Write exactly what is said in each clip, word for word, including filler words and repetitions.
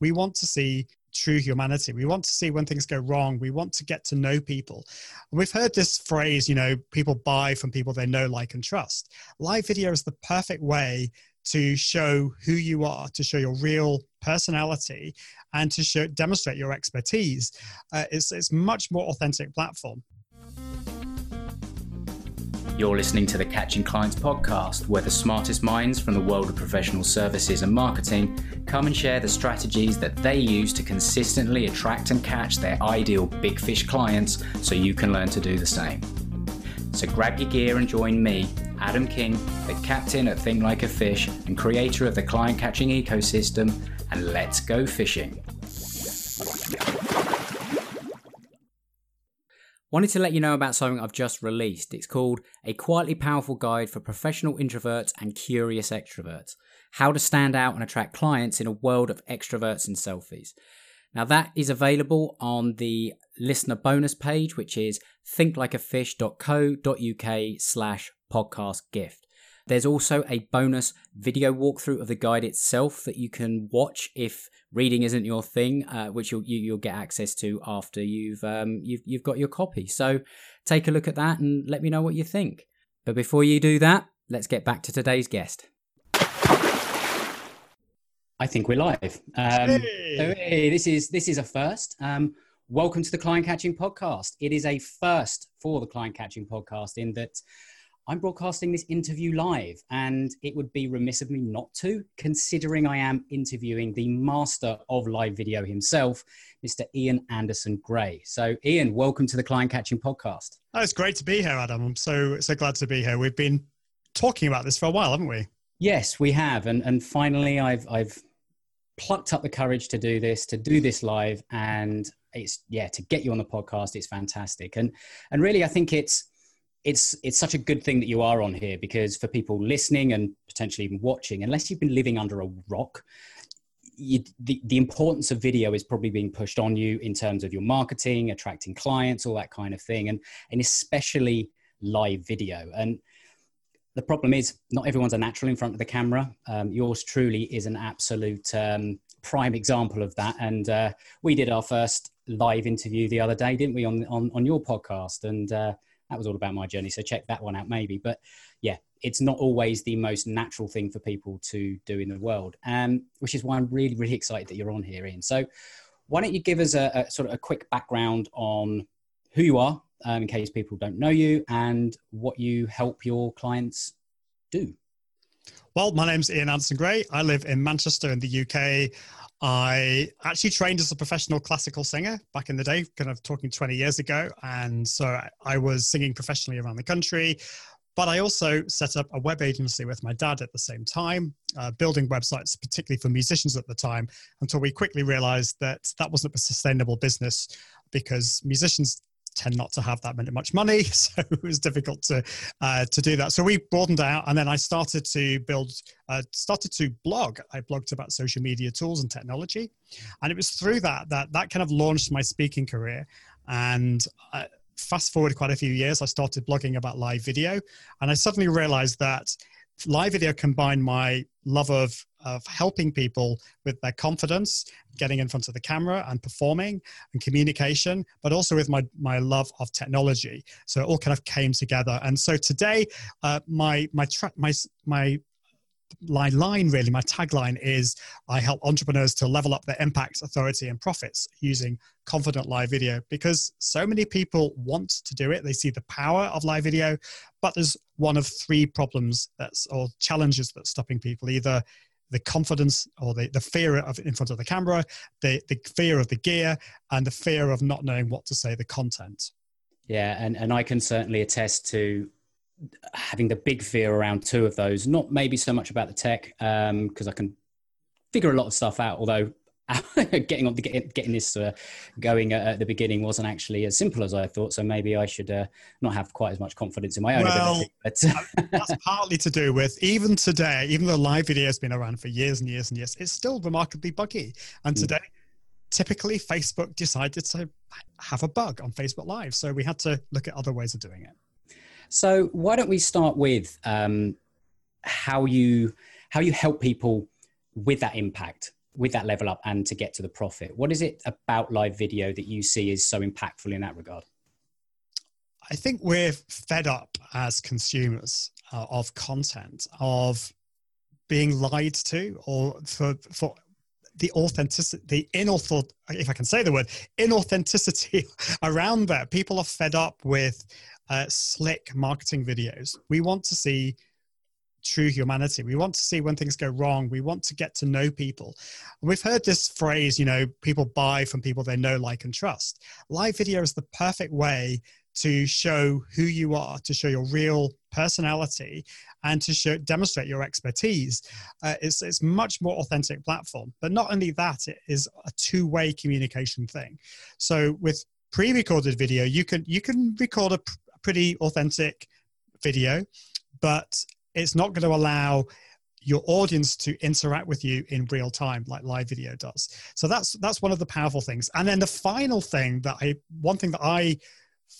We want to see true humanity. We want to see when things go wrong. We want to get to know people. And we've heard this phrase, you know, people buy from people they know, like, and trust. Live video is the perfect way to show who you are, to show your real personality, and to show, demonstrate your expertise. Uh, it's it's much more authentic platform. You're listening to the Catching Clients podcast, where the smartest minds from the world of professional services and marketing come and share the strategies that they use to consistently attract and catch their ideal big fish clients, so you can learn to do the same. So grab your gear and join me, Adam King, the captain at Thing Like a Fish and creator of the client catching ecosystem, and let's go fishing. Wanted to let you know about something I've just released. It's called A Quietly Powerful Guide for Professional Introverts and Curious Extroverts. How to Stand Out and Attract Clients in a World of Extroverts and Selfies. Now that is available on the listener bonus page, which is thinklikeafish.co.uk slash podcast gift. There's also a bonus video walkthrough of the guide itself that you can watch if reading isn't your thing, uh, which you'll, you, you'll get access to after you've, um, you've you've got your copy. So take a look at that and let me know what you think. But before you do that, let's get back to today's guest. I think we're live. Um, hey. So, hey, this is this is a first. Um, welcome to the Client Catching Podcast. It is a first for the Client Catching Podcast in that I'm broadcasting this interview live, and it would be remiss of me not to, considering I am interviewing the master of live video himself, Mister Ian Anderson Gray. So, Ian, welcome to the Client Catching Podcast. Oh, it's great to be here, Adam. I'm so so glad to be here. We've been talking about this for a while, haven't we? Yes, we have, and and finally, I've I've plucked up the courage to do this, to do this live, and it's yeah, to get you on the podcast. It's fantastic, and and really, I think it's. It's it's such a good thing that you are on here, because for people listening and potentially even watching, unless you've been living under a rock, you, the, the importance of video is probably being pushed on you in terms of your marketing, attracting clients, all that kind of thing, and and especially live video. And the problem is not everyone's a natural in front of the camera. Um, yours truly is an absolute um, prime example of that. And uh, we did our first live interview the other day, didn't we, on on, on your podcast? And uh, that was all about my journey. So check that one out maybe. But yeah, it's not always the most natural thing for people to do in the world, um, which is why I'm really, really excited that you're on here, Ian. So why don't you give us a, a sort of a quick background on who you are, um, in case people don't know you, and what you help your clients do? Well, my name's Ian Anderson Gray. I live in Manchester in the U K. I actually trained as a professional classical singer back in the day, kind of talking twenty years ago. And so I was singing professionally around the country, but I also set up a web agency with my dad at the same time, uh, building websites, particularly for musicians at the time, until we quickly realized that that wasn't a sustainable business, because musicians tend not to have that much money. So it was difficult to uh, to do that. So we broadened out, and then I started to build, uh, started to blog. I blogged about social media tools and technology. And it was through that, that, that kind of launched my speaking career. And uh, fast forward quite a few years, I started blogging about live video. And I suddenly realized that live video combined my love of of helping people with their confidence, getting in front of the camera and performing and communication, but also with my, my love of technology. So it all kind of came together. And so today, uh, my, my, tra- my, my, my line really, my tagline is, I help entrepreneurs to level up their impact, authority and profits using confident live video, because so many people want to do it. They see the power of live video, but there's one of three problems that's, or challenges that's stopping people, either the confidence or the, the fear of in front of the camera, the, the fear of the gear, and the fear of not knowing what to say, the content. Yeah, and, and I can certainly attest to having the big fear around two of those, not maybe so much about the tech, um, because I can figure a lot of stuff out, although getting on the, getting this uh, going at the beginning wasn't actually as simple as I thought. So maybe I should uh, not have quite as much confidence in my own well, ability. But that's partly to do with, even today, even though live video has been around for years and years and years, it's still remarkably buggy. And mm. today, typically Facebook decided to have a bug on Facebook Live. So we had to look at other ways of doing it. So why don't we start with um, how you how you help people with that impact? with that level up and to get to the profit. What is it about live video that you see is so impactful in that regard? I think we're fed up as consumers uh, of content, of being lied to, or for for the authenticity, the inauthor, if I can say the word, inauthenticity around that. People are fed up with uh, slick marketing videos. We want to see true humanity. We want to see when things go wrong. We want to get to know people. And we've heard this phrase, you know, people buy from people they know, like, and trust. Live video is the perfect way to show who you are, to show your real personality, and to show, demonstrate your expertise. Uh, it's it's much more authentic platform. But not only that, it is a two-way communication thing. So with pre-recorded video, you can you can record a, pr- a pretty authentic video, but it's not going to allow your audience to interact with you in real time like live video does. So that's that's one of the powerful things. And then the final thing that I, one thing that I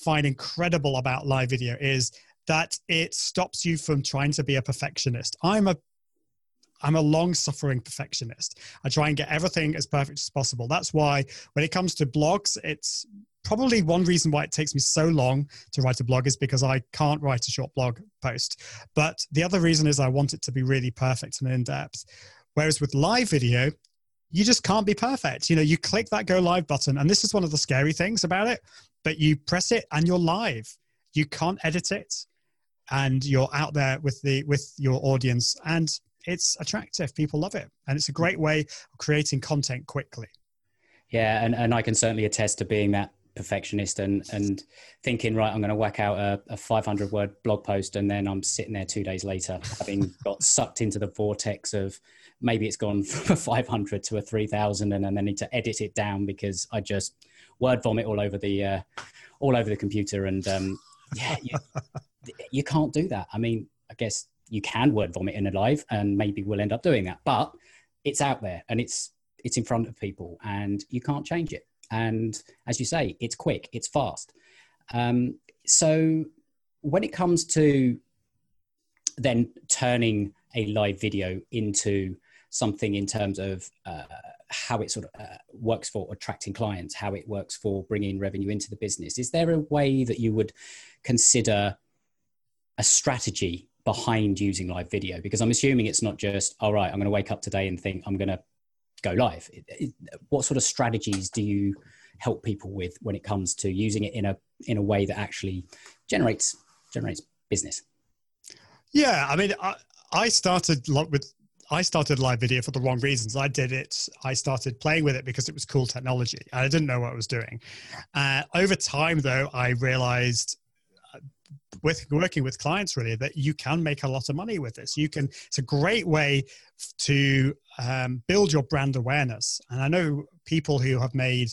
find incredible about live video is that it stops you from trying to be a perfectionist. I'm a I'm a long-suffering perfectionist. I try and get everything as perfect as possible. That's why when it comes to blogs, it's probably one reason why it takes me so long to write a blog is because I can't write a short blog post. But the other reason is I want it to be really perfect and in-depth. Whereas with live video, you just can't be perfect. You know, you click that go live button, and this is one of the scary things about it, but you press it and you're live. You can't edit it, and you're out there with the with your audience, and it's attractive. People love it, and it's a great way of creating content quickly. Yeah, and, and I can certainly attest to being that perfectionist and and thinking, right, I'm going to whack out a, a five hundred word blog post, and then I'm sitting there two days later having got sucked into the vortex of maybe it's gone from a five hundred to a three thousand, and then I need to edit it down because I just word vomit all over the uh, all over the computer. And um, yeah, you, you can't do that. I mean, I guess you can word vomit in a live, and maybe we'll end up doing that, but it's out there and it's it's in front of people, and you can't change it. And as you say, it's quick, it's fast. Um, so when it comes to then turning a live video into something in terms of uh, how it sort of uh, works for attracting clients, how it works for bringing revenue into the business, is there a way that you would consider a strategy behind using live video? Because I'm assuming it's not just, all right, I'm going to wake up today and think I'm going to go live. What sort of strategies do you help people with when it comes to using it in a in a way that actually generates generates business? Yeah, I mean, I, I started with I started live video for the wrong reasons. I did it. I started playing with it because it was cool technology, and I didn't know what I was doing. Uh, over time, though, I realized with working with clients really that you can make a lot of money with this. You can. It's a great way to um, build your brand awareness. And I know people who have made,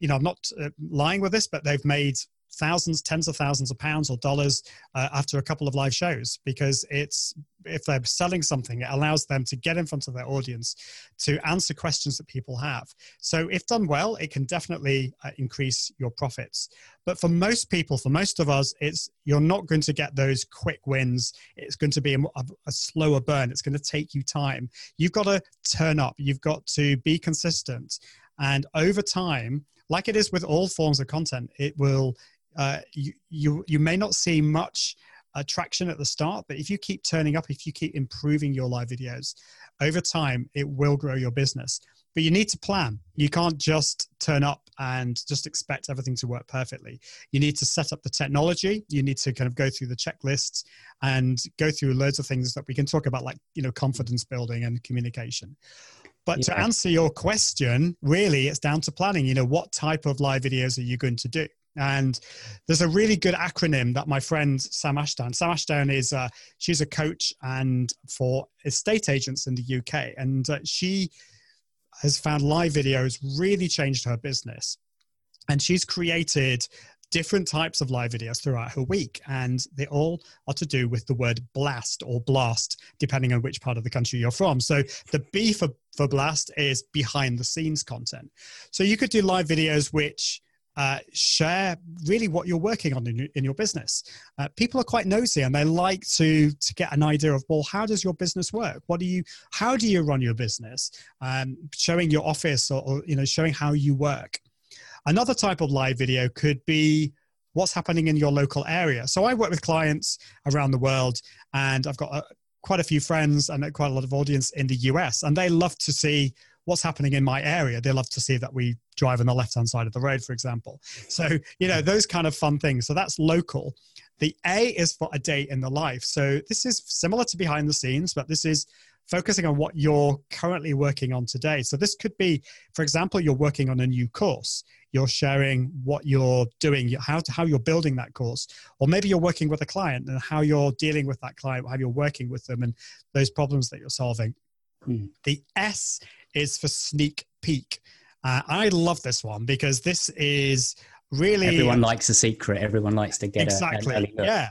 you know, I'm not uh, lying with this, but they've made thousands, tens of thousands of pounds or dollars uh, after a couple of live shows, because it's, if they're selling something, it allows them to get in front of their audience, to answer questions that people have. So if done well, it can definitely uh, increase your profits. But for most people, for most of us, it's, you're not going to get those quick wins. It's going to be a, a slower burn. It's going to take you time. You've got to turn up. You've got to be consistent. And over time, like it is with all forms of content, it will Uh, you, you you may not see much uh, traction at the start, but if you keep turning up, if you keep improving your live videos, over time, it will grow your business. But you need to plan. You can't just turn up and just expect everything to work perfectly. You need to set up the technology. You need to kind of go through the checklists and go through loads of things that we can talk about, like, you know, confidence building and communication. But yeah. To answer your question, really, it's down to planning. You know, what type of live videos are you going to do? And there's a really good acronym that my friend Sam Ashton, Sam Ashton is, uh, she's a coach and for estate agents in the U K. And uh, she has found live videos really changed her business. And she's created different types of live videos throughout her week. And they all are to do with the word blast or blast, depending on which part of the country you're from. So the B for, for blast is behind the scenes content. So you could do live videos which uh, share really what you're working on in, in your business. Uh, people are quite nosy and they like to to get an idea of, well, how does your business work? What do you, how do you run your business? Um, showing your office or, or, you know, showing how you work. Another type of live video could be what's happening in your local area. So I work with clients around the world, and I've got a, quite a few friends and quite a lot of audience in the U S, and they love to see what's happening in my area. They love to see that we drive on the left-hand side of the road, for example. So, you know, those kind of fun things. So that's local. The A is for a day in the life. So this is similar to behind the scenes, but this is focusing on what you're currently working on today. So this could be, for example, you're working on a new course. You're sharing what you're doing, how to, how you're building that course. Or maybe you're working with a client and how you're dealing with that client, how you're working with them and those problems that you're solving. Mm. The S is for sneak peek. Uh, I love this one because this is really... Everyone likes a secret. Everyone likes to get exactly, a... Exactly, yeah.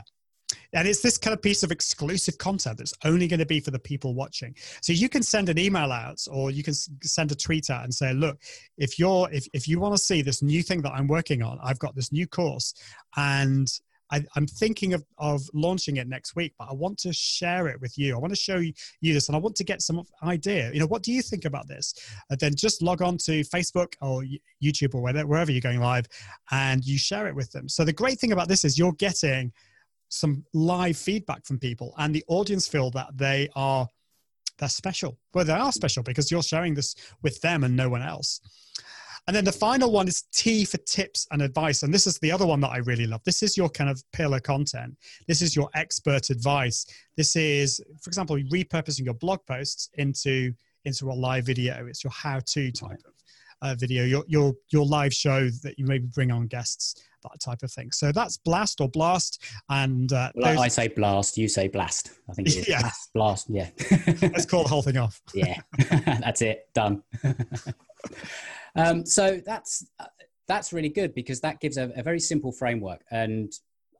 And it's this kind of piece of exclusive content that's only going to be for the people watching. So you can send an email out, or you can send a tweet out and say, look, if you're, if, if you want to see this new thing that I'm working on, I've got this new course and I, I'm thinking of, of launching it next week, but I want to share it with you. I want to show you this and I want to get some idea. You know, what do you think about this? And then just log on to Facebook or YouTube or wherever, wherever you're going live, and you share it with them. So the great thing about this is you're getting some live feedback from people, and the audience feel that they are they're special. Well, they are special because you're sharing this with them and no one else. And then the final one is T for tips and advice. And this is the other one that I really love. This is your kind of pillar content. This is your expert advice. This is, for example, repurposing your blog posts into, into a live video. It's your how-to type of Uh, video, your your your live show that you maybe bring on guests, that type of thing. So that's blast or blast. And uh, well, I say blast, you say blast. I think it is. Yeah. Blast, blast, yeah. Let's call the whole thing off. Yeah, that's it, done. um, so that's uh, that's really good because that gives a, a very simple framework. And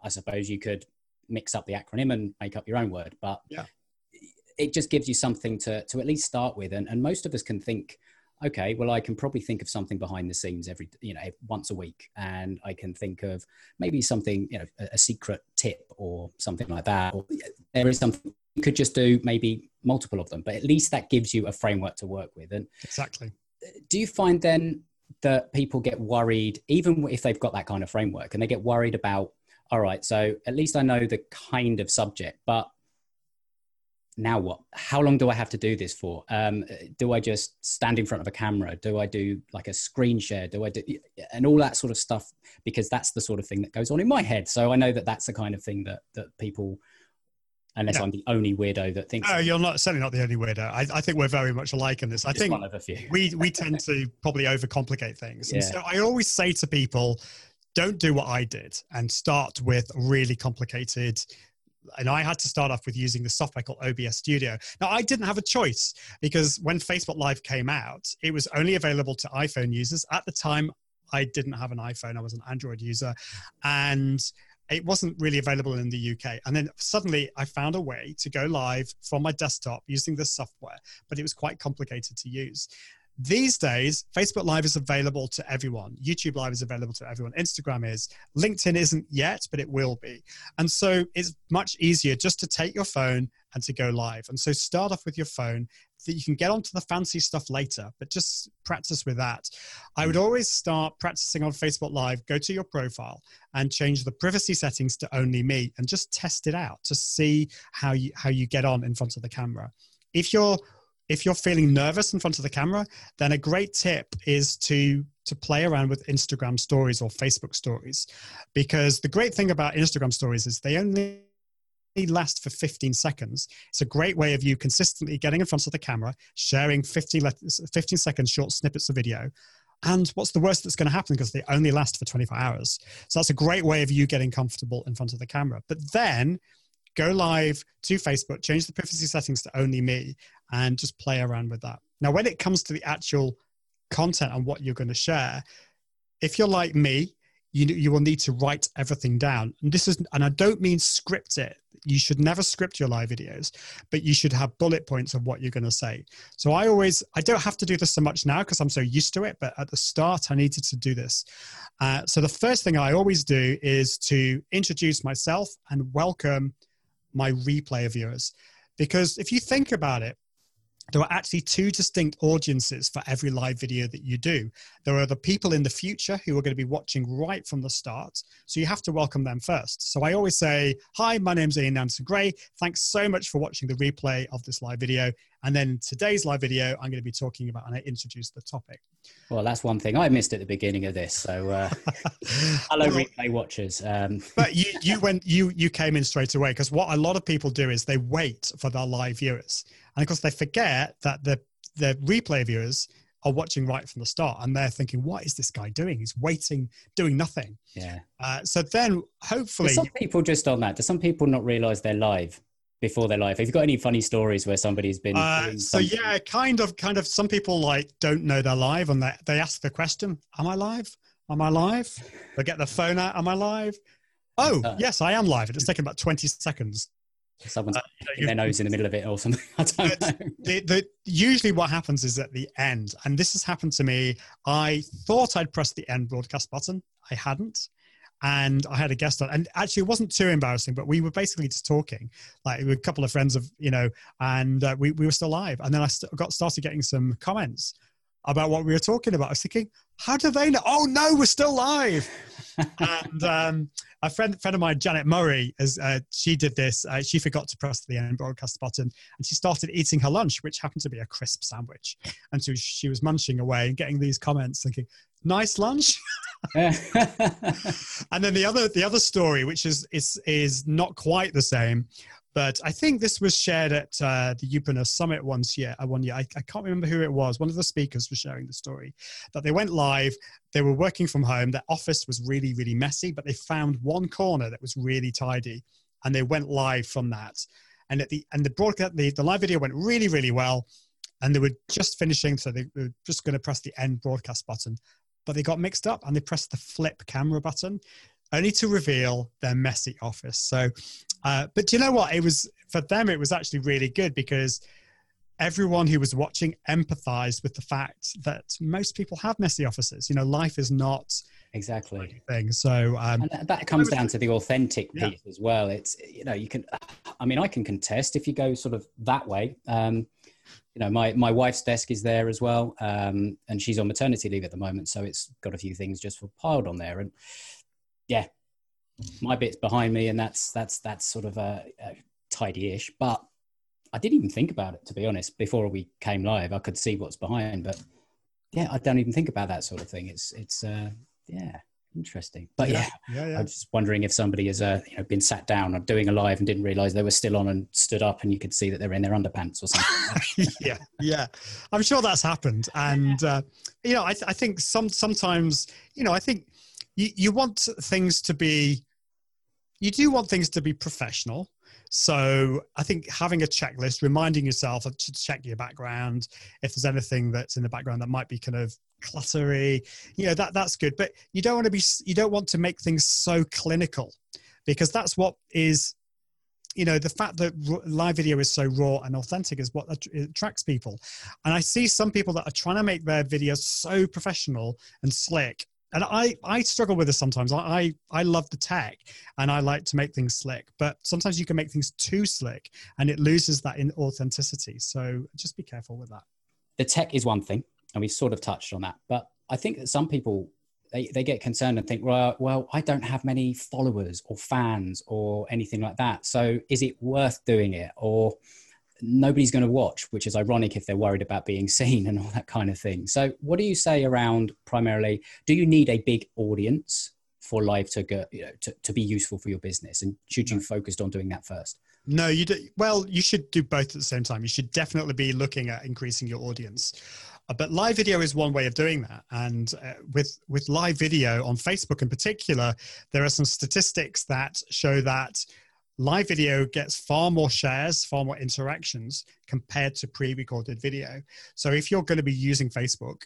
I suppose you could mix up the acronym and make up your own word, but yeah, it just gives you something to to at least start with. And and most of us can think, okay, well, I can probably think of something behind the scenes every, you know, once a week. And I can think of maybe something, you know, a, a secret tip or something like that. Or there is something you could just do, maybe multiple of them, but at least that gives you a framework to work with. And exactly. Do you find then that people get worried, even if they've got that kind of framework, and they get worried about, all right, so at least I know the kind of subject, but now what? How long do I have to do this for? Um, do I just stand in front of a camera? Do I do like a screen share? Do I do, and all that sort of stuff, because that's the sort of thing that goes on in my head. So I know that that's the kind of thing that, that people, unless yeah. I'm the only weirdo that thinks. No, you're not, certainly not the only weirdo. I, I think we're very much alike in this. I think one of a few. we, we tend to probably overcomplicate things. Yeah. And so I always say to people, don't do what I did and start with really complicated. And I had to start off with using the software called O B S Studio. Now, I didn't have a choice because when Facebook Live came out, it was only available to iPhone users. At the time, I didn't have an iPhone. I was an Android user. And it wasn't really available in the U K. And then suddenly I found a way to go live from my desktop using this software, but it was quite complicated to use. These days, Facebook Live is available to everyone. YouTube Live is available to everyone. Instagram is. LinkedIn isn't yet, but it will be. And so it's much easier just to take your phone and to go live. And so start off with your phone, that you can get onto the fancy stuff later, but just practice with that. I would always start practicing on Facebook Live, go to your profile and change the privacy settings to only me and just test it out to see how you, how you get on in front of the camera. If you're If you're feeling nervous in front of the camera, then a great tip is to, to play around with Instagram stories or Facebook stories, because the great thing about Instagram stories is they only last for fifteen seconds. It's a great way of you consistently getting in front of the camera, sharing fifteen, fifteen second short snippets of video. And what's the worst that's going to happen? Because they only last for twenty-four hours. So that's a great way of you getting comfortable in front of the camera. But then go live to Facebook, change the privacy settings to only me, and just play around with that. Now, when it comes to the actual content and what you're going to share, if you're like me, you you will need to write everything down. And this is, and I don't mean script it. You should never script your live videos, but you should have bullet points of what you're going to say. So I always, I don't have to do this so much now because I'm so used to it, but at the start I needed to do this. Uh, so the first thing I always do is to introduce myself and welcome my replay viewers. Because if you think about it, there are actually two distinct audiences for every live video that you do. There are the people in the future who are going to be watching right from the start. So you have to welcome them first. So I always say, hi, my name's Ian Anderson Gray. Thanks so much for watching the replay of this live video. And then today's live video, I'm going to be talking about, and I introduce the topic. Well, that's one thing I missed at the beginning of this. So uh, hello, well, replay watchers. Um. But you you went, you you came in straight away, because what a lot of people do is they wait for their live viewers. And of course, they forget that the, the replay viewers are watching right from the start, and they're thinking, what is this guy doing? He's waiting, doing nothing. Yeah. Uh, so then hopefully... Do some people just on that, do some people not realise they're live before their life? Have you got any funny stories where somebody's been... Uh, so yeah, kind of, kind of, some people like don't know they're live, and they, they ask the question, am I live? Am I live? They get the phone out, am I live? Oh, uh, yes, I am live. It's taken about twenty seconds. Someone's uh, you know, their nose in the middle of it or something. I don't know. The, the, usually what happens is at the end, and this has happened to me, I thought I'd pressed the end broadcast button. I hadn't. And I had a guest on, and actually it wasn't too embarrassing, but we were basically just talking, like we were a couple of friends of, you know, and uh, we, we were still live. And then I st- got started getting some comments about what we were talking about. I was thinking, how do they know? Oh no, we're still live. And um, a friend, friend of mine, Janet Murray, as uh, she did this, uh, she forgot to press the end broadcast button, and she started eating her lunch, which happened to be a crisp sandwich. And so she was munching away and getting these comments thinking, nice lunch. And then the other the other story, which is is is not quite the same, but I think this was shared at uh, the Upreneur Summit once year. Uh, one year, I, I can't remember who it was. One of the speakers was sharing the story that they went live. They were working from home. Their office was really, really messy, but they found one corner that was really tidy, and they went live from that. And at the and the broadcast, the, the live video went really, really well, and they were just finishing, so they were just going to press the end broadcast button. But they got mixed up and they pressed the flip camera button, only to reveal their messy office. So, uh, but do you know what? It was, for them, it was actually really good, because everyone who was watching empathized with the fact that most people have messy offices. You know, life is not exactly thing. So um, and that comes down to the authentic piece yeah. as well. It's, you know, you can, I mean, I can contest if you go sort of that way. Um, You know, my, my wife's desk is there as well, um, and she's on maternity leave at the moment, so it's got a few things just for piled on there. And yeah, my bit's behind me, and that's that's that's sort of a, a tidy-ish. But I didn't even think about it, to be honest. Before we came live, I could see what's behind, but yeah, I don't even think about that sort of thing. It's it's uh, yeah, interesting. But yeah, yeah, yeah, yeah. I'm just wondering if somebody has uh, you know, been sat down or doing a live and didn't realise they were still on and stood up, and you could see that they're in their underpants or something. yeah, yeah, I'm sure that's happened. And uh, you know, I, th- I think some sometimes, you know, I think you, you want things to be, you do want things to be professional. So I think having a checklist, reminding yourself to check your background, if there's anything that's in the background that might be kind of cluttery, you know, that that's good. But you don't want to be, you don't want to make things so clinical, because that's what is, you know, the fact that live video is so raw and authentic is what attracts people. And I see some people that are trying to make their videos so professional and slick, and I, I struggle with this sometimes. I, I love the tech and I like to make things slick, but sometimes you can make things too slick and it loses that in authenticity. So just be careful with that. The tech is one thing, and we sort of touched on that, but I think that some people, they, they get concerned and think, well, well, I don't have many followers or fans or anything like that, so is it worth doing it? Or nobody's going to watch, which is ironic if they're worried about being seen and all that kind of thing. So what do you say around primarily, do you need a big audience for live to go, you know, to, to be useful for your business? And should you focus on doing that first? No, you do. Well, you should do both at the same time. You should definitely be looking at increasing your audience. But live video is one way of doing that. And uh, with, with live video on Facebook in particular, there are some statistics that show that live video gets far more shares, far more interactions compared to pre-recorded video. So if you're going to be using Facebook,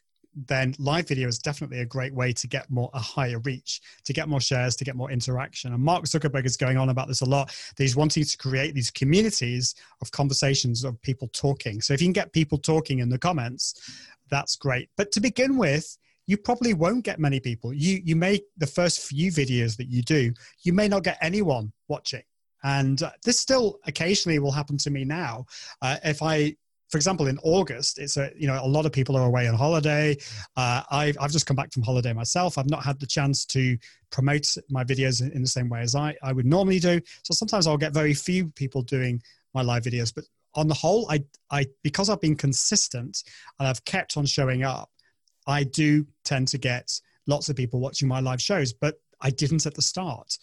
then live video is definitely a great way to get more, a higher reach, to get more shares, to get more interaction. And Mark Zuckerberg is going on about this a lot. He's wanting to create these communities of conversations of people talking. So if you can get people talking in the comments, that's great. But to begin with, you probably won't get many people. You, you may, the first few videos that you do, you may not get anyone watching. And uh, this still occasionally will happen to me now. Uh, if I, for example, in August, it's a, you know, a lot of people are away on holiday. Uh, I've, I've just come back from holiday myself. I've not had the chance to promote my videos in, in the same way as I, I would normally do. So sometimes I'll get very few people doing my live videos, but on the whole, I, I, because I've been consistent and I've kept on showing up, I do tend to get lots of people watching my live shows, but I didn't at the start.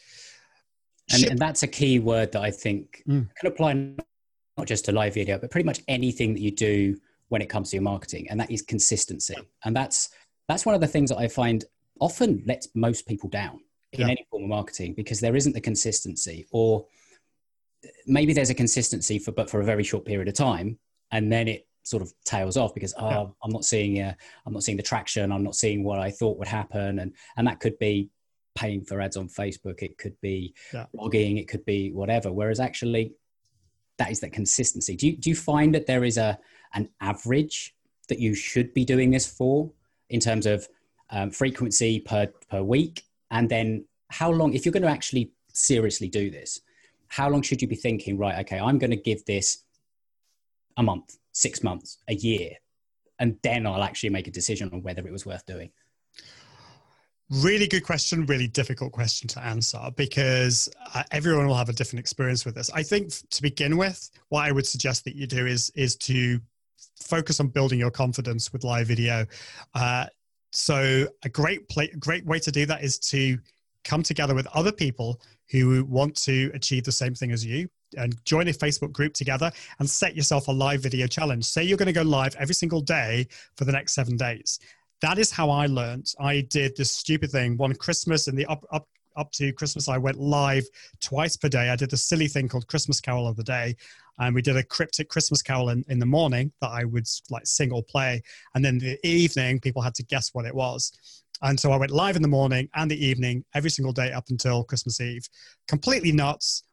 And, and that's a key word that I think mm. can apply not just to live video, but pretty much anything that you do when it comes to your marketing. And that is consistency. And that's, that's one of the things that I find often lets most people down in yeah. any form of marketing, because there isn't the consistency, or maybe there's a consistency for, but for a very short period of time. And then it sort of tails off because, oh, yeah. I'm not seeing, uh, I'm not seeing the traction. I'm not seeing what I thought would happen. And, and that could be paying for ads on Facebook, it could be yeah. blogging, it could be whatever. Whereas actually that is that consistency. Do you, do you find that there is a, an average that you should be doing this for in terms of um, frequency per, per week? And then how long, if you're going to actually seriously do this, how long should you be thinking, right, okay, I'm going to give this a month, six months, a year, and then I'll actually make a decision on whether it was worth doing? Really good question, really difficult question to answer, because uh, everyone will have a different experience with this. I think f- to begin with, what I would suggest that you do is is to focus on building your confidence with live video. Uh, so a great play, great way to do that is to come together with other people who want to achieve the same thing as you, and join a Facebook group together and set yourself a live video challenge. Say you're going to go live every single day for the next seven days. That is how I learned. I did this stupid thing one Christmas, and the up, up, up to Christmas, I went live twice per day. I did a silly thing called Christmas Carol of the Day. And we did a cryptic Christmas Carol in, in the morning that I would like sing or play. And then the evening, people had to guess what it was. And so I went live in the morning and the evening, every single day up until Christmas Eve. Completely nuts.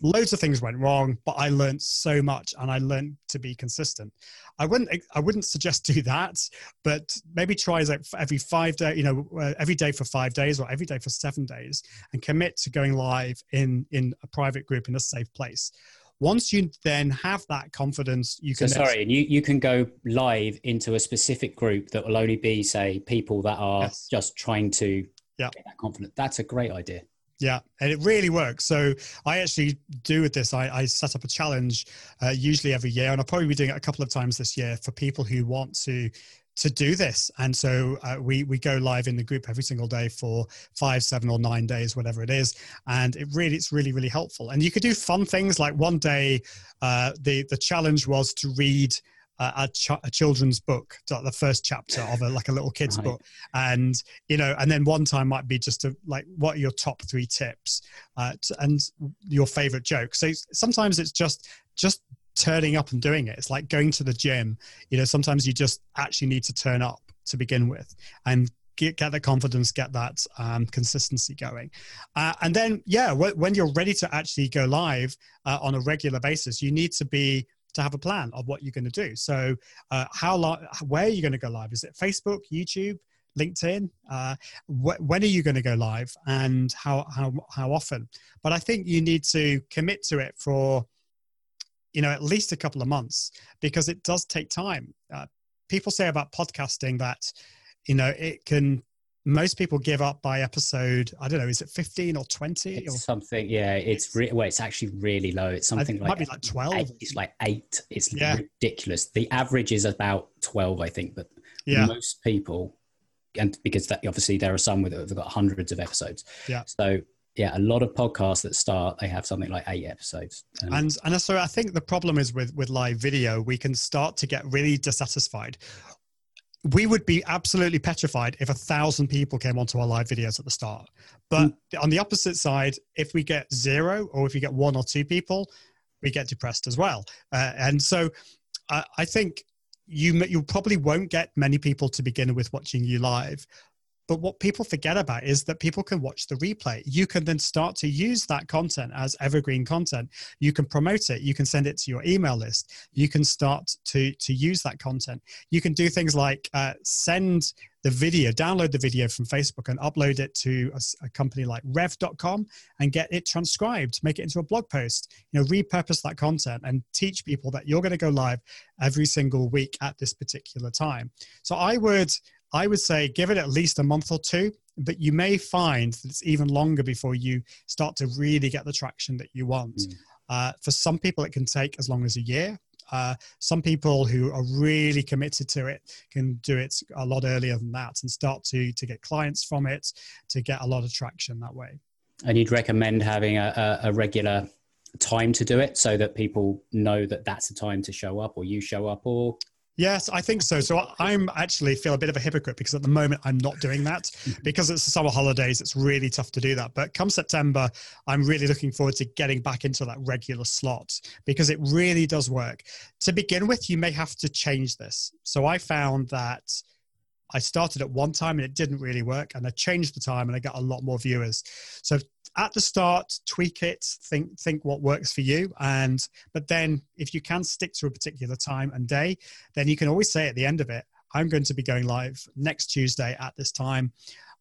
Loads of things went wrong, but I learned so much, and I learned to be consistent. I wouldn't, I wouldn't suggest do that, but maybe try like every five day, you know, every day for five days or every day for seven days, and commit to going live in, in a private group in a safe place. Once you then have that confidence, you can. So sorry, and you, you can go live into a specific group that will only be, say, people that are yes. just trying to yeah. get that confidence. That's a great idea. Yeah, and it really works. So I actually do with this, I, I set up a challenge uh, usually every year, and I'll probably be doing it a couple of times this year for people who want to to do this. And so uh, we, we go live in the group every single day for five, seven or nine days, whatever it is. And it really, it's really, really helpful. And you could do fun things like one day, uh, the, the challenge was to read Uh, a, ch- a children's book, the first chapter of a, like a little kid's right. book. And, you know, and then one time might be just to, like, what are your top three tips uh, to, and your favorite joke. So sometimes it's just, just turning up and doing it. It's like going to the gym. You know, sometimes you just actually need to turn up to begin with and get, get the confidence, get that um, consistency going. Uh, and then, yeah, w- when you're ready to actually go live uh, on a regular basis, you need to be to have a plan of what you're going to do. So uh, how long, where are you going to go live? Is it Facebook, YouTube, LinkedIn? Uh, wh- when are you going to go live, and how, how, how often? But I think you need to commit to it for, you know, at least a couple of months, because it does take time. Uh, people say about podcasting that, you know, it can, most people give up by episode, I don't know, is it fifteen or twenty? It's or something, yeah. It's re- well, it's actually really low. It's something it like, might be like twelve. Eight, it's like eight. It's yeah. ridiculous. The average is about twelve, I think. But yeah. most people, and because that, obviously there are some with have got hundreds of episodes. Yeah. So yeah, a lot of podcasts that start, they have something like eight episodes. Um, and and so I think the problem is with with live video, we can start to get really dissatisfied. We would be absolutely petrified if a thousand people came onto our live videos at the start. But mm. on the opposite side, if we get zero, or if you get one or two people, we get depressed as well. Uh, and so I, I think you you probably won't get many people to begin with watching you live. But what people forget about is that people can watch the replay. You can then start to use that content as evergreen content. You can promote it. You can send it to your email list. You can start to, to use that content. You can do things like uh, send the video, download the video from Facebook and upload it to a, a company like rev dot com and get it transcribed, make it into a blog post, you know, repurpose that content and teach people that you're going to go live every single week at this particular time. So I would... I would say give it at least a month or two, but you may find that it's even longer before you start to really get the traction that you want. Mm. Uh, for some people, it can take as long as a year. Uh, some people who are really committed to it can do it a lot earlier than that and start to to get clients from it, to get a lot of traction that way. And you'd recommend having a, a regular time to do it so that people know that that's the time to show up or you show up or... Yes, I think so. So I'm actually feel a bit of a hypocrite because at the moment I'm not doing that because it's the summer holidays. It's really tough to do that. But come September, I'm really looking forward to getting back into that regular slot because it really does work. To begin with, you may have to change this. So I found that I started at one time and it didn't really work and I changed the time and I got a lot more viewers. So at the start, tweak it, think think what works for you. And but then if you can stick to a particular time and day, then you can always say at the end of it, I'm going to be going live next Tuesday at this time.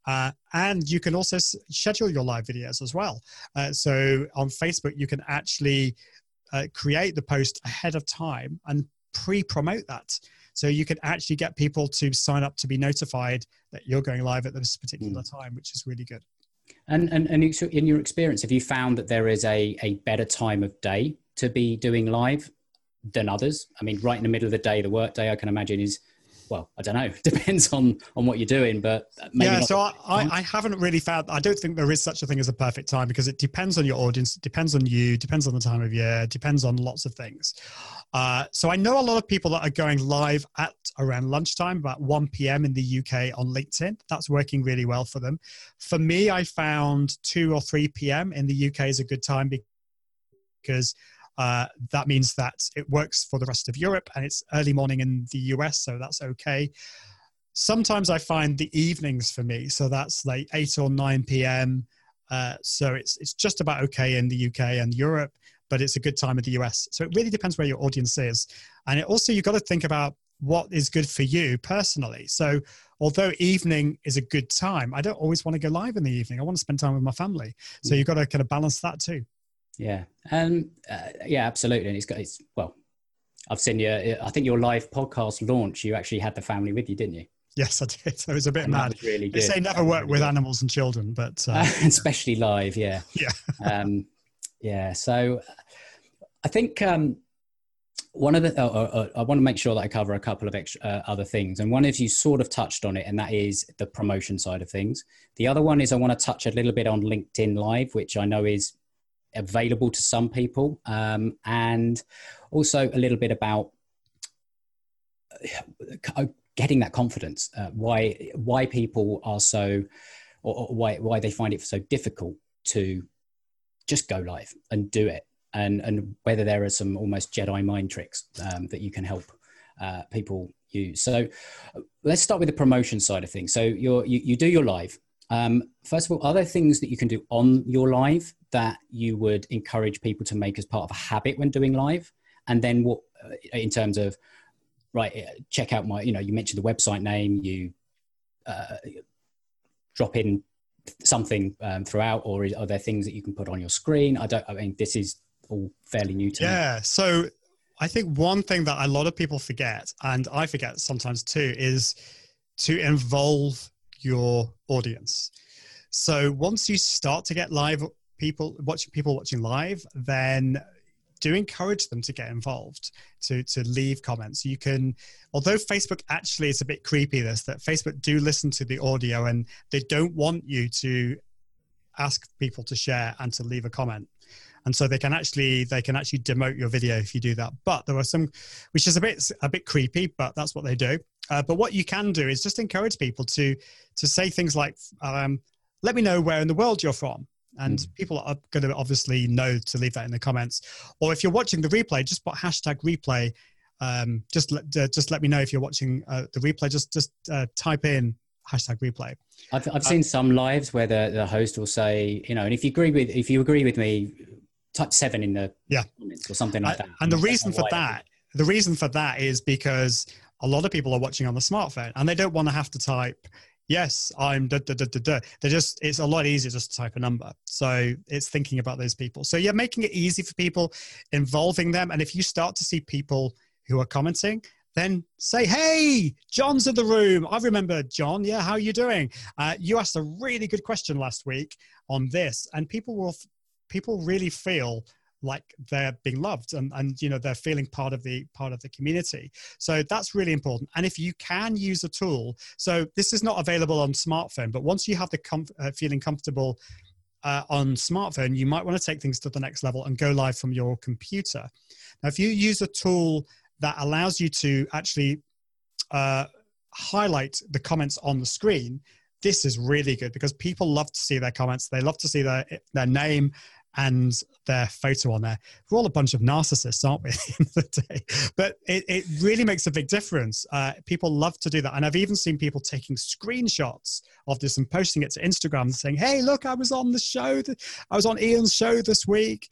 Uh, and you can also s- schedule your live videos as well. Uh, so on Facebook, you can actually uh, create the post ahead of time and pre-promote that. So you can actually get people to sign up to be notified that you're going live at this particular time, which is really good. And and and in your experience, have you found that there is a, a better time of day to be doing live than others? I mean, right in the middle of the day, the work day, I can imagine is, well, I don't know, depends on, on what you're doing, but maybe yeah, not. So I, I, I haven't really found, I don't think there is such a thing as a perfect time because it depends on your audience, it depends on you, depends on the time of year, depends on lots of things. Uh, so I know a lot of people that are going live at around lunchtime, about one p.m. in the U K on LinkedIn. That's working really well for them. For me, I found two or three p.m. in the U K is a good time because Uh, that means that it works for the rest of Europe and it's early morning in the U S, so that's okay. Sometimes I find the evenings for me, so that's like eight or nine p.m. Uh, so it's it's just about okay in the U K and Europe, but it's a good time in the U S. So it really depends where your audience is. And it also, you've got to think about what is good for you personally. So although evening is a good time, I don't always want to go live in the evening. I want to spend time with my family. So you've got to kind of balance that too. Yeah. Um, uh, yeah, absolutely. And it's got, it's, well, I've seen your, I think your live podcast launch, you actually had the family with you, didn't you? Yes, I did. So it was a bit and mad. Really they say never work really with good. Animals and children, but. Uh, uh, especially live. Yeah. Yeah. um, yeah. So I think um, one of the, oh, oh, oh, I want to make sure that I cover a couple of extra, uh, other things. And one is you sort of touched on it, and that is the promotion side of things. The other one is I want to touch a little bit on LinkedIn Live, which I know is available to some people, um, and also a little bit about getting that confidence, uh, why why people are so, or, or why why they find it so difficult to just go live and do it, and and whether there are some almost Jedi mind tricks um, that you can help uh, people use. So let's start with the promotion side of things. So you're, you you do your live. Um, first of all, are there things that you can do on your live that you would encourage people to make as part of a habit when doing live? And then what, uh, in terms of, right, check out my, you know, you mentioned the website name, you uh, drop in something um, throughout, or is, are there things that you can put on your screen? I don't, I mean, this is all fairly new to me. Yeah. So I think one thing that a lot of people forget, and I forget sometimes too, is to involve your audience. So once you start to get live people watching people watching live, then do encourage them to get involved, to to leave comments. You can, although Facebook actually is a bit creepy, this that Facebook do listen to the audio and they don't want you to ask people to share and to leave a comment. And so they can actually they can actually demote your video if you do that. But there are some, which is a bit a bit creepy, but that's what they do. Uh, but what you can do is just encourage people to to say things like, um, let me know where in the world you're from. And mm. people are going to obviously know to leave that in the comments. Or if you're watching the replay, just put hashtag replay um, just let uh, just let me know if you're watching uh, the replay. Just just uh, type in hashtag replay. I've, I've um, seen some lives where the, the host will say, you know, and if you agree with if you agree with me, type seven in the yeah. comments or something like that. I, and the reason for that, the reason for that is because a lot of people are watching on the smartphone and they don't want to have to type. Yes, I'm da da da da da. They're just, it's a lot easier just to type a number. So it's thinking about those people. So yeah, making it easy for people, involving them. And if you start to see people who are commenting, then say, hey, John's in the room. I remember John. Yeah, how are you doing? Uh, you asked a really good question last week on this, and people will, people really feel like they're being loved and, and, you know, they're feeling part of the, part of the community. So that's really important. And if you can use a tool, so this is not available on smartphone, but once you have the comf- uh, feeling comfortable uh, on smartphone, you might want to take things to the next level and go live from your computer. Now, if you use a tool that allows you to actually uh, highlight the comments on the screen, this is really good because people love to see their comments. They love to see their, their name and their photo on there. We're all a bunch of narcissists, aren't we? the day? But it, it really makes a big difference. Uh, people love to do that. And I've even seen people taking screenshots of this and posting it to Instagram and saying, hey, look, I was on the show. Th- I was on Ian's show this week.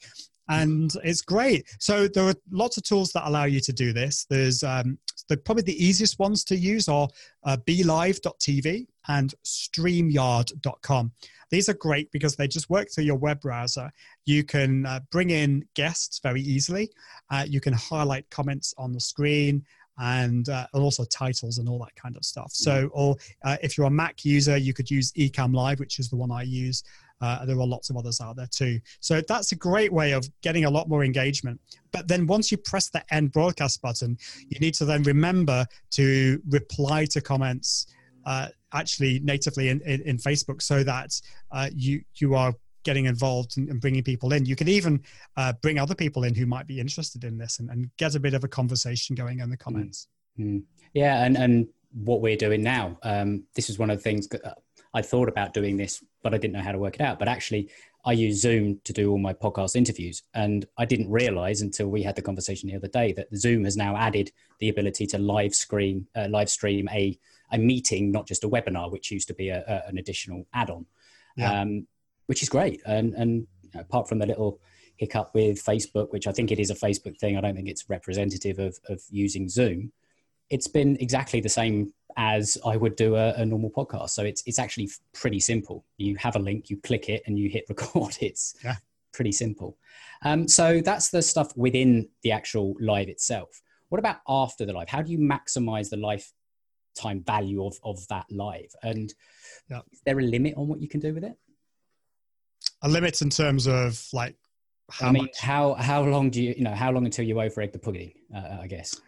And it's great. So there are lots of tools that allow you to do this. There's um, the, probably the easiest ones to use are uh, BeLive dot T V and StreamYard dot com. These are great because they just work through your web browser. You can uh, bring in guests very easily. Uh, you can highlight comments on the screen and, uh, and also titles and all that kind of stuff. So, or uh, if you're a Mac user, you could use Ecamm Live, which is the one I use. Uh, there are lots of others out there too. So that's a great way of getting a lot more engagement. But then once you press the end broadcast button, you need to then remember to reply to comments uh, actually natively in, in, in Facebook so that uh, you, you are getting involved and in, in bringing people in. You can even uh, bring other people in who might be interested in this and, and get a bit of a conversation going in the comments. Mm-hmm. Yeah, and, and what we're doing now, um, this is one of the things that I thought about doing this, but I didn't know how to work it out. But actually, I use Zoom to do all my podcast interviews. And I didn't realize until we had the conversation the other day that Zoom has now added the ability to live screen, uh, live stream a, a meeting, not just a webinar, which used to be a, a, an additional add-on, yeah. um, which is great. And, and apart from the little hiccup with Facebook, which I think it is a Facebook thing, I don't think it's representative of, of using Zoom. It's been exactly the same as I would do a, a normal podcast. So it's it's actually pretty simple. You have a link, you click it and you hit record. It's yeah. pretty simple. Um, so that's the stuff within the actual live itself. What about after the live? How do you maximize the lifetime value of, of that live? And yeah. is there a limit on what you can do with it? A limit in terms of like how I mean, much? How, how long do you, you know, how long until you over egg the pudding, uh, I guess?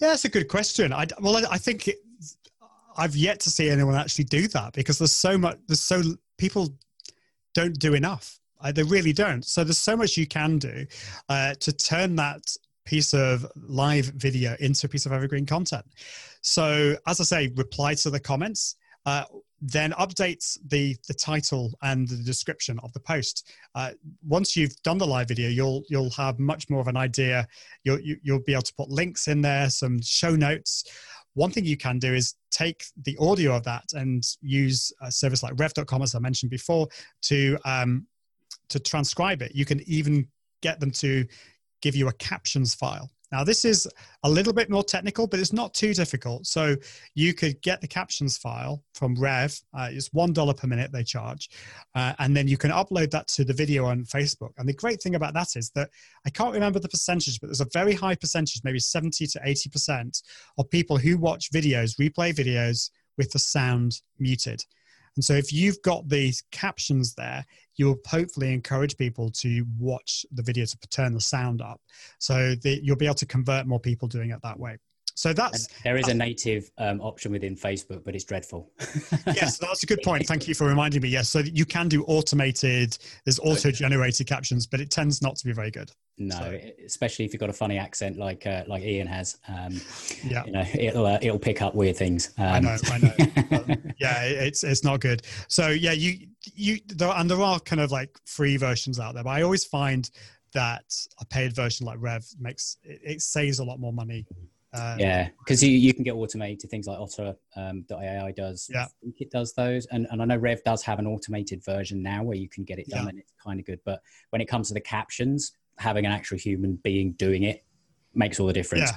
Yeah, that's a good question. I, well, I, I think it, I've yet to see anyone actually do that because there's so much, there's so, people don't do enough. I, they really don't. So there's so much you can do uh, to turn that piece of live video into a piece of evergreen content. So as I say, reply to the comments, uh, then update the, the title and the description of the post. Uh, once you've done the live video, you'll you'll have much more of an idea. You'll, you, you'll be able to put links in there, some show notes. One thing you can do is take the audio of that and use a service like rev dot com, as I mentioned before, to um, to transcribe it. You can even get them to give you a captions file. Now, this is a little bit more technical, but it's not too difficult. So you could get the captions file from Rev. Uh, it's one dollar per minute they charge. Uh, and then you can upload that to the video on Facebook. And the great thing about that is that I can't remember the percentage, but there's a very high percentage, maybe seventy to eighty percent of people who watch videos, replay videos with the sound muted. And so if you've got these captions there, you'll hopefully encourage people to watch the video to turn the sound up. So the, you'll be able to convert more people doing it that way. So that's... And there is that's, a native um, option within Facebook, but it's dreadful. Yes, that's a good point. Thank you for reminding me. Yes, so you can do automated, there's auto-generated captions, but it tends not to be very good. No, so. Especially if you've got a funny accent like uh, like Ian has. Um, yeah, you know, it'll uh, it'll pick up weird things. Um, I know, I know. um, yeah, it's it's not good. So yeah, you you there, and there are kind of like free versions out there, but I always find that a paid version like Rev makes, it, it saves a lot more money. Um, yeah, because you, you can get automated things like Otter, um, that A I does. Yeah. I think it does those. And and I know Rev does have an automated version now where you can get it done, yeah. and it's kind of good. But when it comes to the captions, having an actual human being doing it makes all the difference. Yeah.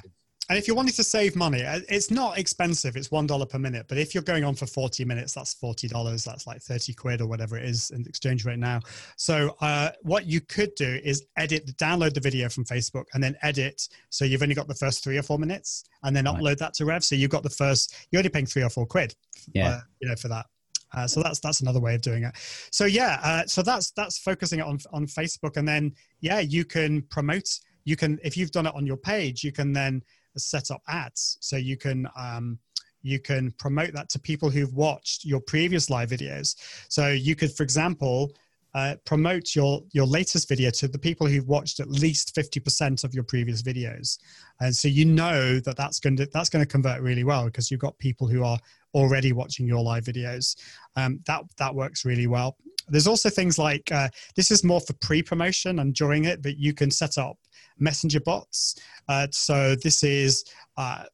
And if you're wanting to save money, it's not expensive. It's one dollar per minute. But if you're going on for forty minutes, that's forty dollars. That's like thirty quid or whatever it is in exchange right now. So uh, what you could do is edit, download the video from Facebook and then edit. So you've only got the first three or four minutes and then upload that to Rev. So you've got the first, you're only paying three or four quid yeah. uh, you know, for that. Uh, so that's that's another way of doing it. So yeah, uh, so that's that's focusing on on Facebook. And then, yeah, you can promote. You can, if you've done it on your page, you can then set up ads, so you can um you can promote that to people who've watched your previous live videos. So you could, for example, uh promote your your latest video to the people who've watched at least fifty percent of your previous videos, and so you know that that's going to that's going to convert really well because you've got people who are already watching your live videos. um that that works really well. There's also things like, uh, this is more for pre-promotion and during it, but you can set up messenger bots. Uh, so this is, uh,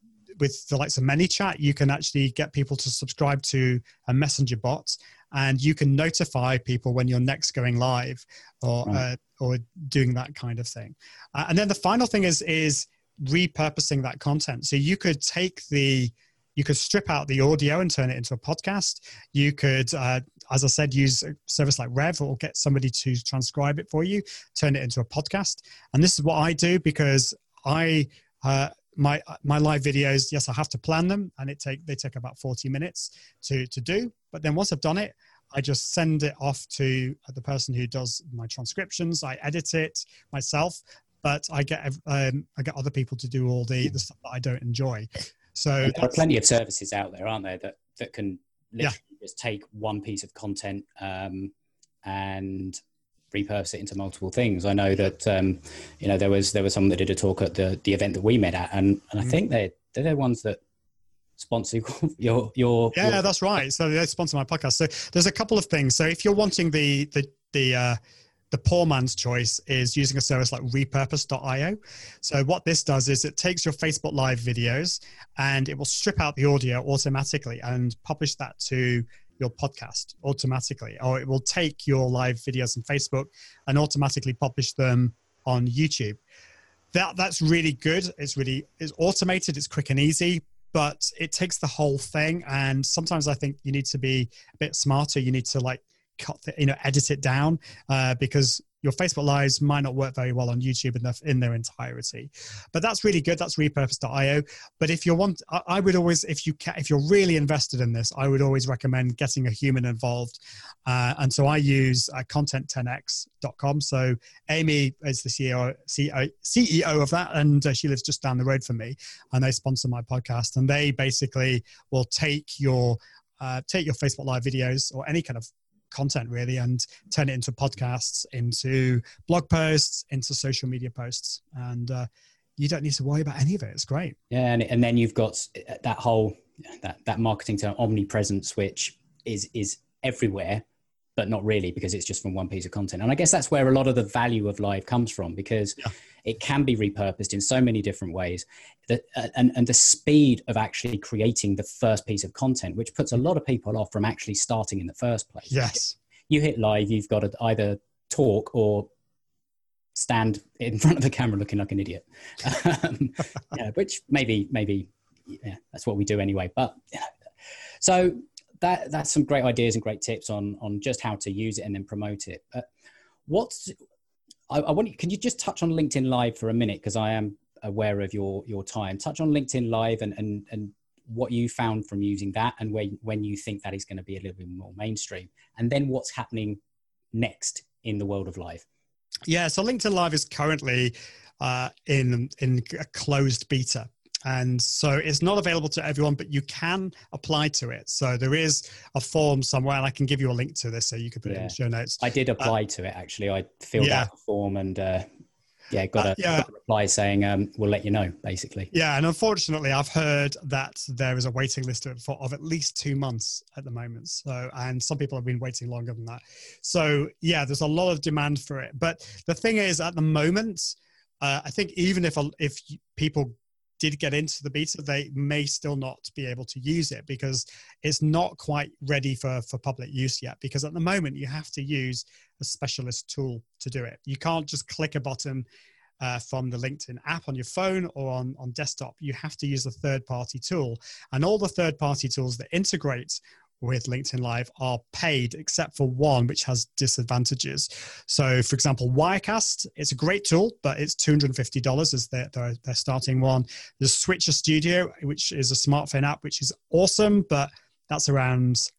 with the likes of ManyChat, you can actually get people to subscribe to a messenger bot, and you can notify people when you're next going live or right. uh, or doing that kind of thing. Uh, and then the final thing is is repurposing that content. So you could take the You could strip out the audio and turn it into a podcast. You could, uh, as I said, use a service like Rev or get somebody to transcribe it for you, turn it into a podcast. And this is what I do because I, uh, my my live videos, yes, I have to plan them, and it take they take about forty minutes to to do. But then once I've done it, I just send it off to the person who does my transcriptions. I edit it myself, but I get um, I get other people to do all the, the stuff that I don't enjoy. So and there are plenty of services out there, aren't there, that, that can literally yeah. just take one piece of content um, and repurpose it into multiple things. I know that, um, you know, there was there was someone that did a talk at the the event that we met at, and, and I mm. think they're, they're the ones that sponsor your... your yeah, your... that's right. So they sponsor my podcast. So there's a couple of things. So if you're wanting the... the, the uh, The poor man's choice is using a service like repurpose dot io. So what this does is it takes your Facebook Live videos and it will strip out the audio automatically and publish that to your podcast automatically, or it will take your live videos on Facebook and automatically publish them on YouTube. That that's really good. It's really it's automated. It's quick and easy. But it takes the whole thing, and sometimes I think you need to be a bit smarter. You need to like. cut the, you know, edit it down uh, because your Facebook Lives might not work very well on YouTube enough in their entirety. But that's really good. That's repurpose dot io. But if you want, I, I would always, if you can, if you're really invested in this, I would always recommend getting a human involved. Uh, and so I use uh, content ten x dot com. So Amy is the C E O, C E O, C E O of that, and uh, she lives just down the road from me, and they sponsor my podcast. And they basically will take your uh, take your Facebook Live videos or any kind of content really and turn it into podcasts, into blog posts, into social media posts, and uh, you don't need to worry about any of it. It's great. Yeah, and, and then you've got that whole that that marketing term omnipresence, which is is everywhere but not really, because it's just from one piece of content. And I guess that's where a lot of the value of live comes from, because yeah. it can be repurposed in so many different ways. The, and, and the speed of actually creating the first piece of content, which puts a lot of people off from actually starting in the first place. Yes. You hit live, you've got to either talk or stand in front of the camera looking like an idiot, um, yeah, which maybe, maybe yeah, that's what we do anyway. But so... That that's some great ideas and great tips on on just how to use it and then promote it. But what's I, I want you, can you just touch on LinkedIn Live for a minute, because I am aware of your your time. Touch on LinkedIn Live and and and what you found from using that, and when when you think that is going to be a little bit more mainstream, and then what's happening next in the world of live. Yeah, so LinkedIn Live is currently uh, in in a closed beta. And so it's not available to everyone, but you can apply to it. So there is a form somewhere, and I can give you a link to this so you could put yeah. it in the show notes. I did apply uh, to it, actually. I filled yeah. out the form and... Uh, yeah, got a, uh, yeah. got a reply saying, um, we'll let you know, basically. Yeah, and unfortunately, I've heard that there is a waiting list for, of at least two months at the moment. So, and some people have been waiting longer than that. So, yeah, there's a lot of demand for it. But the thing is, at the moment, uh, I think even if if people did get into the beta, they may still not be able to use it because it's not quite ready for, for public use yet. Because at the moment, you have to use a specialist tool to do it. You can't just click a button uh, from the LinkedIn app on your phone or on, on desktop. You have to use a third-party tool. And all the third-party tools that integrate with LinkedIn Live are paid, except for one, which has disadvantages. So, for example, Wirecast, it's a great tool, but it's two hundred fifty dollars as their, their, their starting one. The Switcher Studio, which is a smartphone app, which is awesome, but that's around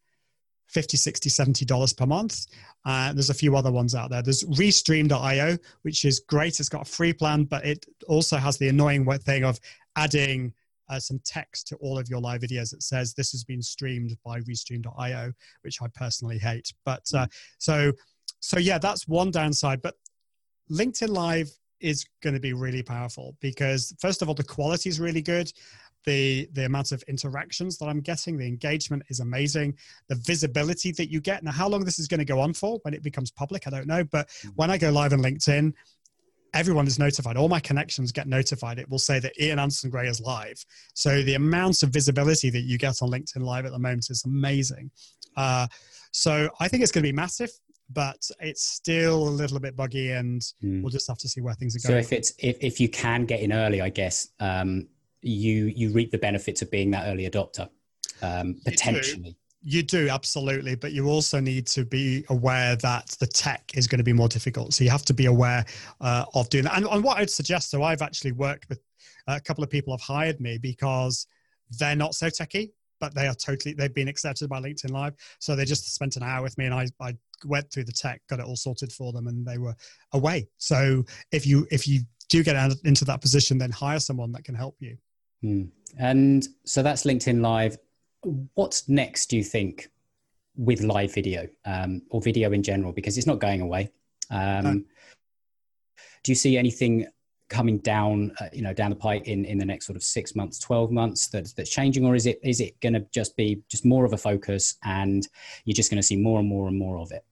fifty, sixty, seventy dollars per month. Uh, there's a few other ones out there. There's Restream dot i o, which is great. It's got a free plan, but it also has the annoying thing of adding Uh, some text to all of your live videos that says this has been streamed by Restream dot i o, which I personally hate. But uh, so, so yeah, that's one downside. But LinkedIn Live is going to be really powerful because, first of all, the quality is really good. The, the amount of interactions that I'm getting, the engagement is amazing. The visibility that you get. Now, how long this is going to go on for when it becomes public, I don't know. But when I go live on LinkedIn, everyone is notified. All my connections get notified. It will say that Ian Anderson Gray is live. So the amount of visibility that you get on LinkedIn Live at the moment is amazing. Uh, so I think it's going to be massive, but it's still a little bit buggy, and mm. we'll just have to see where things are going. So if it's if, if you can get in early, I guess um, you you reap the benefits of being that early adopter um, potentially. You do, absolutely. But you also need to be aware that the tech is going to be more difficult. So you have to be aware uh, of doing that. And, and what I'd suggest, so I've actually worked with a couple of people have hired me because they're not so techie, but they are totally, they've been accepted by LinkedIn Live. So they just spent an hour with me and I, I went through the tech, got it all sorted for them, and they were away. So if you, if you do get out into that position, then hire someone that can help you. Hmm. And so that's LinkedIn Live. What's next, do you think, with live video um, or video in general? Because it's not going away. Um, no. Do you see anything coming down, uh, you know, down the pike in, in the next sort of six months, twelve months that, that's changing? Or is it is it going to just be just more of a focus and you're just going to see more and more and more of it?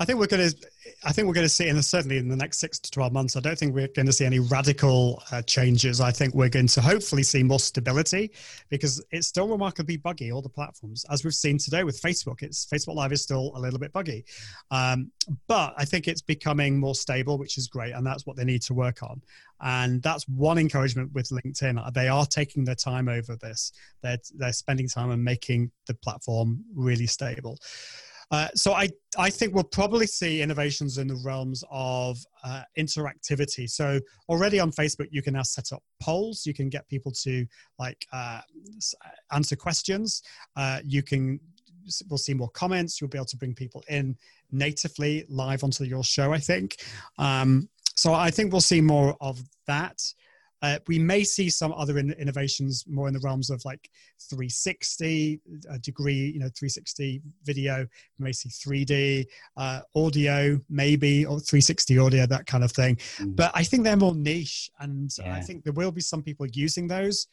I think we're going to, I think we're going to see, and certainly in the next six to twelve months, I don't think we're going to see any radical uh, changes. I think we're going to hopefully see more stability because it's still remarkably buggy, all the platforms, as we've seen today with Facebook. It's Facebook Live is still a little bit buggy, um, but I think it's becoming more stable, which is great, and that's what they need to work on. And that's one encouragement with LinkedIn. They are taking their time over this. They're they're spending time on making the platform really stable. Uh, so I, I think we'll probably see innovations in the realms of uh, interactivity. So already on Facebook, you can now set up polls. You can get people to like uh, answer questions. Uh, you can, we'll see more comments. You'll be able to bring people in natively live onto your show, I think. Um, so I think we'll see more of that. Uh, we may see some other in- innovations more in the realms of like three sixty a degree, you know, three sixty video. We may see three D uh, audio, maybe, or three sixty audio, that kind of thing. Mm. But I think they're more niche, and yeah. I think there will be some people using those.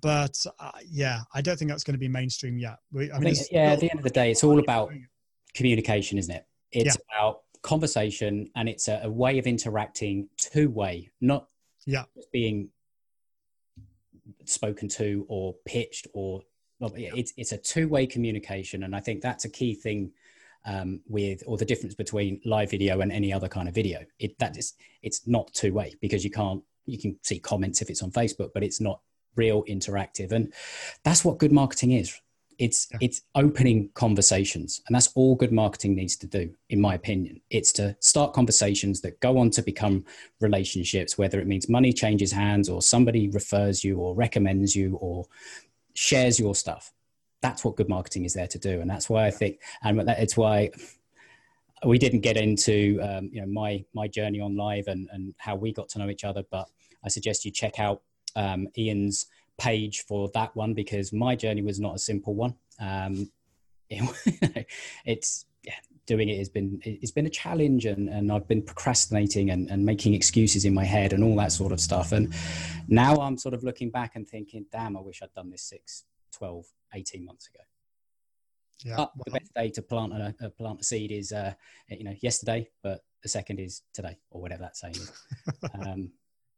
But uh, yeah, I don't think that's going to be mainstream yet. We, I, I mean, think, yeah, at the end of the day, it's all about communication, isn't it? It's yeah. about conversation, and it's a, a way of interacting two-way, not yeah, being spoken to or pitched, or well, yeah. it's it's a two-way communication, and I think that's a key thing um, with, or the difference between live video and any other kind of video. It that is, it's not two-way because you can't you can see comments if it's on Facebook, but it's not real interactive, and that's what good marketing is. It's yeah. it's opening conversations, and that's all good marketing needs to do, in my opinion. It's to start conversations that go on to become relationships, whether it means money changes hands or somebody refers you or recommends you or shares your stuff. That's what good marketing is there to do, and that's why I think, and it's why we didn't get into um, you know my my journey on live and and how we got to know each other. But I suggest you check out um, Ian's page for that one, because my journey was not a simple one. Um, it, it's yeah, doing it has been, it's been a challenge, and, and I've been procrastinating and, and making excuses in my head and all that sort of stuff. And now I'm sort of looking back and thinking, damn, I wish I'd done this six, twelve, eighteen months ago. Yeah. But the best day to plant a, a plant a seed is, uh, you know, yesterday, but the second is today, or whatever that saying is. um,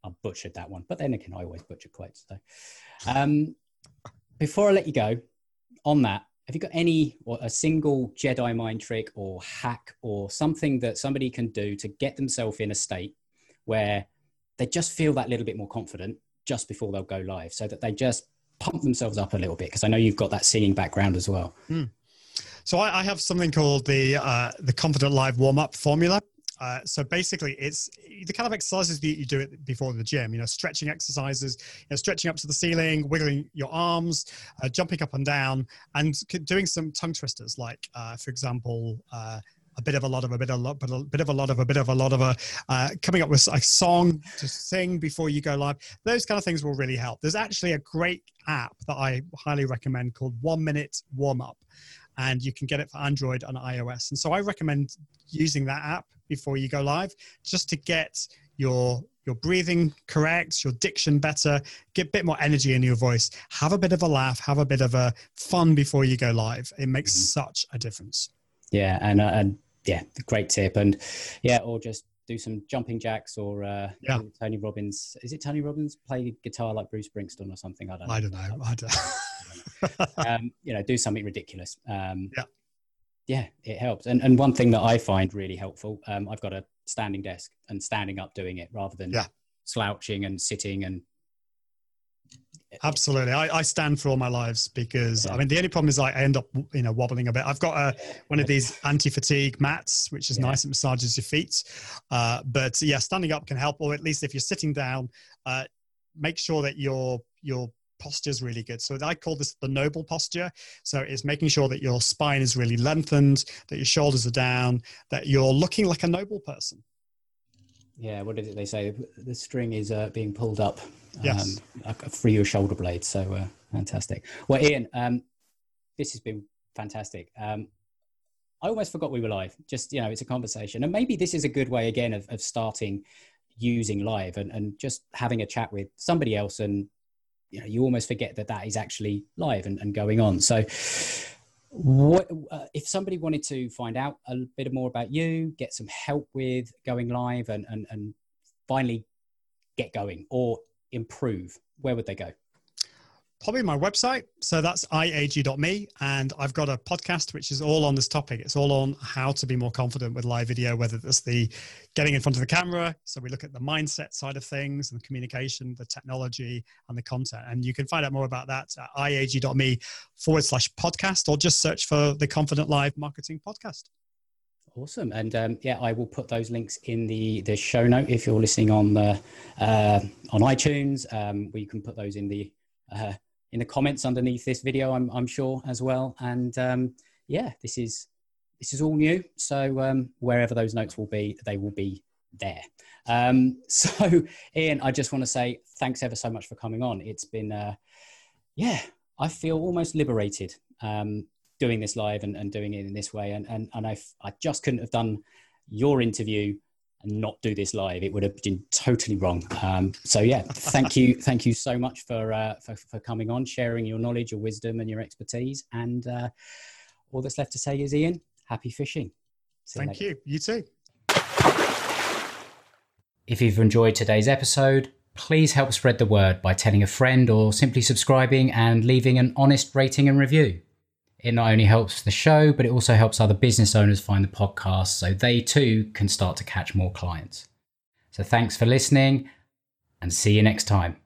I butchered that one, but then again, I always butcher quotes. So. Um, before I let you go on that, have you got any, or a single Jedi mind trick or hack or something that somebody can do to get themselves in a state where they just feel that little bit more confident just before they'll go live, so that they just pump themselves up a little bit? Because I know you've got that singing background as well. Mm. So I, I have something called the uh, the Confident Live Warm Up Formula. Uh, so basically, it's the kind of exercises that you do it before the gym, you know, stretching exercises, you know, stretching up to the ceiling, wiggling your arms, uh, jumping up and down, and doing some tongue twisters, like, uh, for example, uh, a bit of a lot of a bit of a lot, but a bit of a lot of a bit of a lot of a, uh, coming up with a song to sing before you go live. Those kind of things will really help. There's actually a great app that I highly recommend called One Minute Warm Up. And you can get it for Android and iOS. And so I recommend using that app before you go live, just to get your your breathing correct, your diction better, get a bit more energy in your voice, have a bit of a laugh, have a bit of a fun before you go live. It makes mm-hmm. such a difference. Yeah, and, uh, and yeah, great tip. And yeah, or just do some jumping jacks, or uh, yeah. Tony Robbins. Is it Tony Robbins? Play guitar like Bruce Springsteen or something. I don't know. I don't know. I don't know. um, you know, do something ridiculous. Um, yeah, yeah, it helps. And and one thing that I find really helpful, um, I've got a standing desk, and standing up doing it rather than yeah. slouching and sitting. And absolutely, I, I stand for all my lives, because yeah. I mean, the only problem is I end up, you know, wobbling a bit. I've got a one of these anti-fatigue mats, which is yeah. nice. It massages your feet, uh, but yeah, standing up can help. Or at least if you're sitting down, uh, make sure that your your posture is really good. So I call this the noble posture. So it's making sure that your spine is really lengthened, that your shoulders are down, that you're looking like a noble person. Yeah, what did they say? The string is uh, being pulled up. Yes. Um, free your shoulder blades. So uh, fantastic. Well, Ian, um, this has been fantastic. Um, I almost forgot we were live. Just, you know, it's a conversation. And maybe this is a good way, again, of, of starting using live, and, and just having a chat with somebody else, and you know, you almost forget that that is actually live and, and going on. So what uh, if somebody wanted to find out a bit more about you, get some help with going live, and, and, and finally get going or improve, where would they go? Probably my website. So that's I A G dot me. And I've got a podcast, which is all on this topic. It's all on how to be more confident with live video, whether that's the getting in front of the camera. So we look at the mindset side of things, and the communication, the technology, and the content. And you can find out more about that at I A G dot me forward slash podcast, or just search for the Confident Live Marketing Podcast. Awesome. And um, yeah, I will put those links in the, the show note. If you're listening on the, uh, on iTunes, um, we can put those in the, uh, in the comments underneath this video, I'm, I'm sure as well. And um, yeah, this is, this is all new. So um, wherever those notes will be, they will be there. Um, so Ian, I just want to say thanks ever so much for coming on. It's been, uh, yeah, I feel almost liberated um, doing this live and, and doing it in this way. And, and, and I, I just couldn't have done your interview and not do this live. It would have been totally wrong. Um, so yeah, thank you. Thank you so much for, uh, for, for coming on, sharing your knowledge, your wisdom, and your expertise. And uh, all that's left to say is, Ian, happy fishing. See thank you, you. You too. If you've enjoyed today's episode, please help spread the word by telling a friend, or simply subscribing and leaving an honest rating and review. It not only helps the show, but it also helps other business owners find the podcast, so they too can start to catch more clients. So thanks for listening, and see you next time.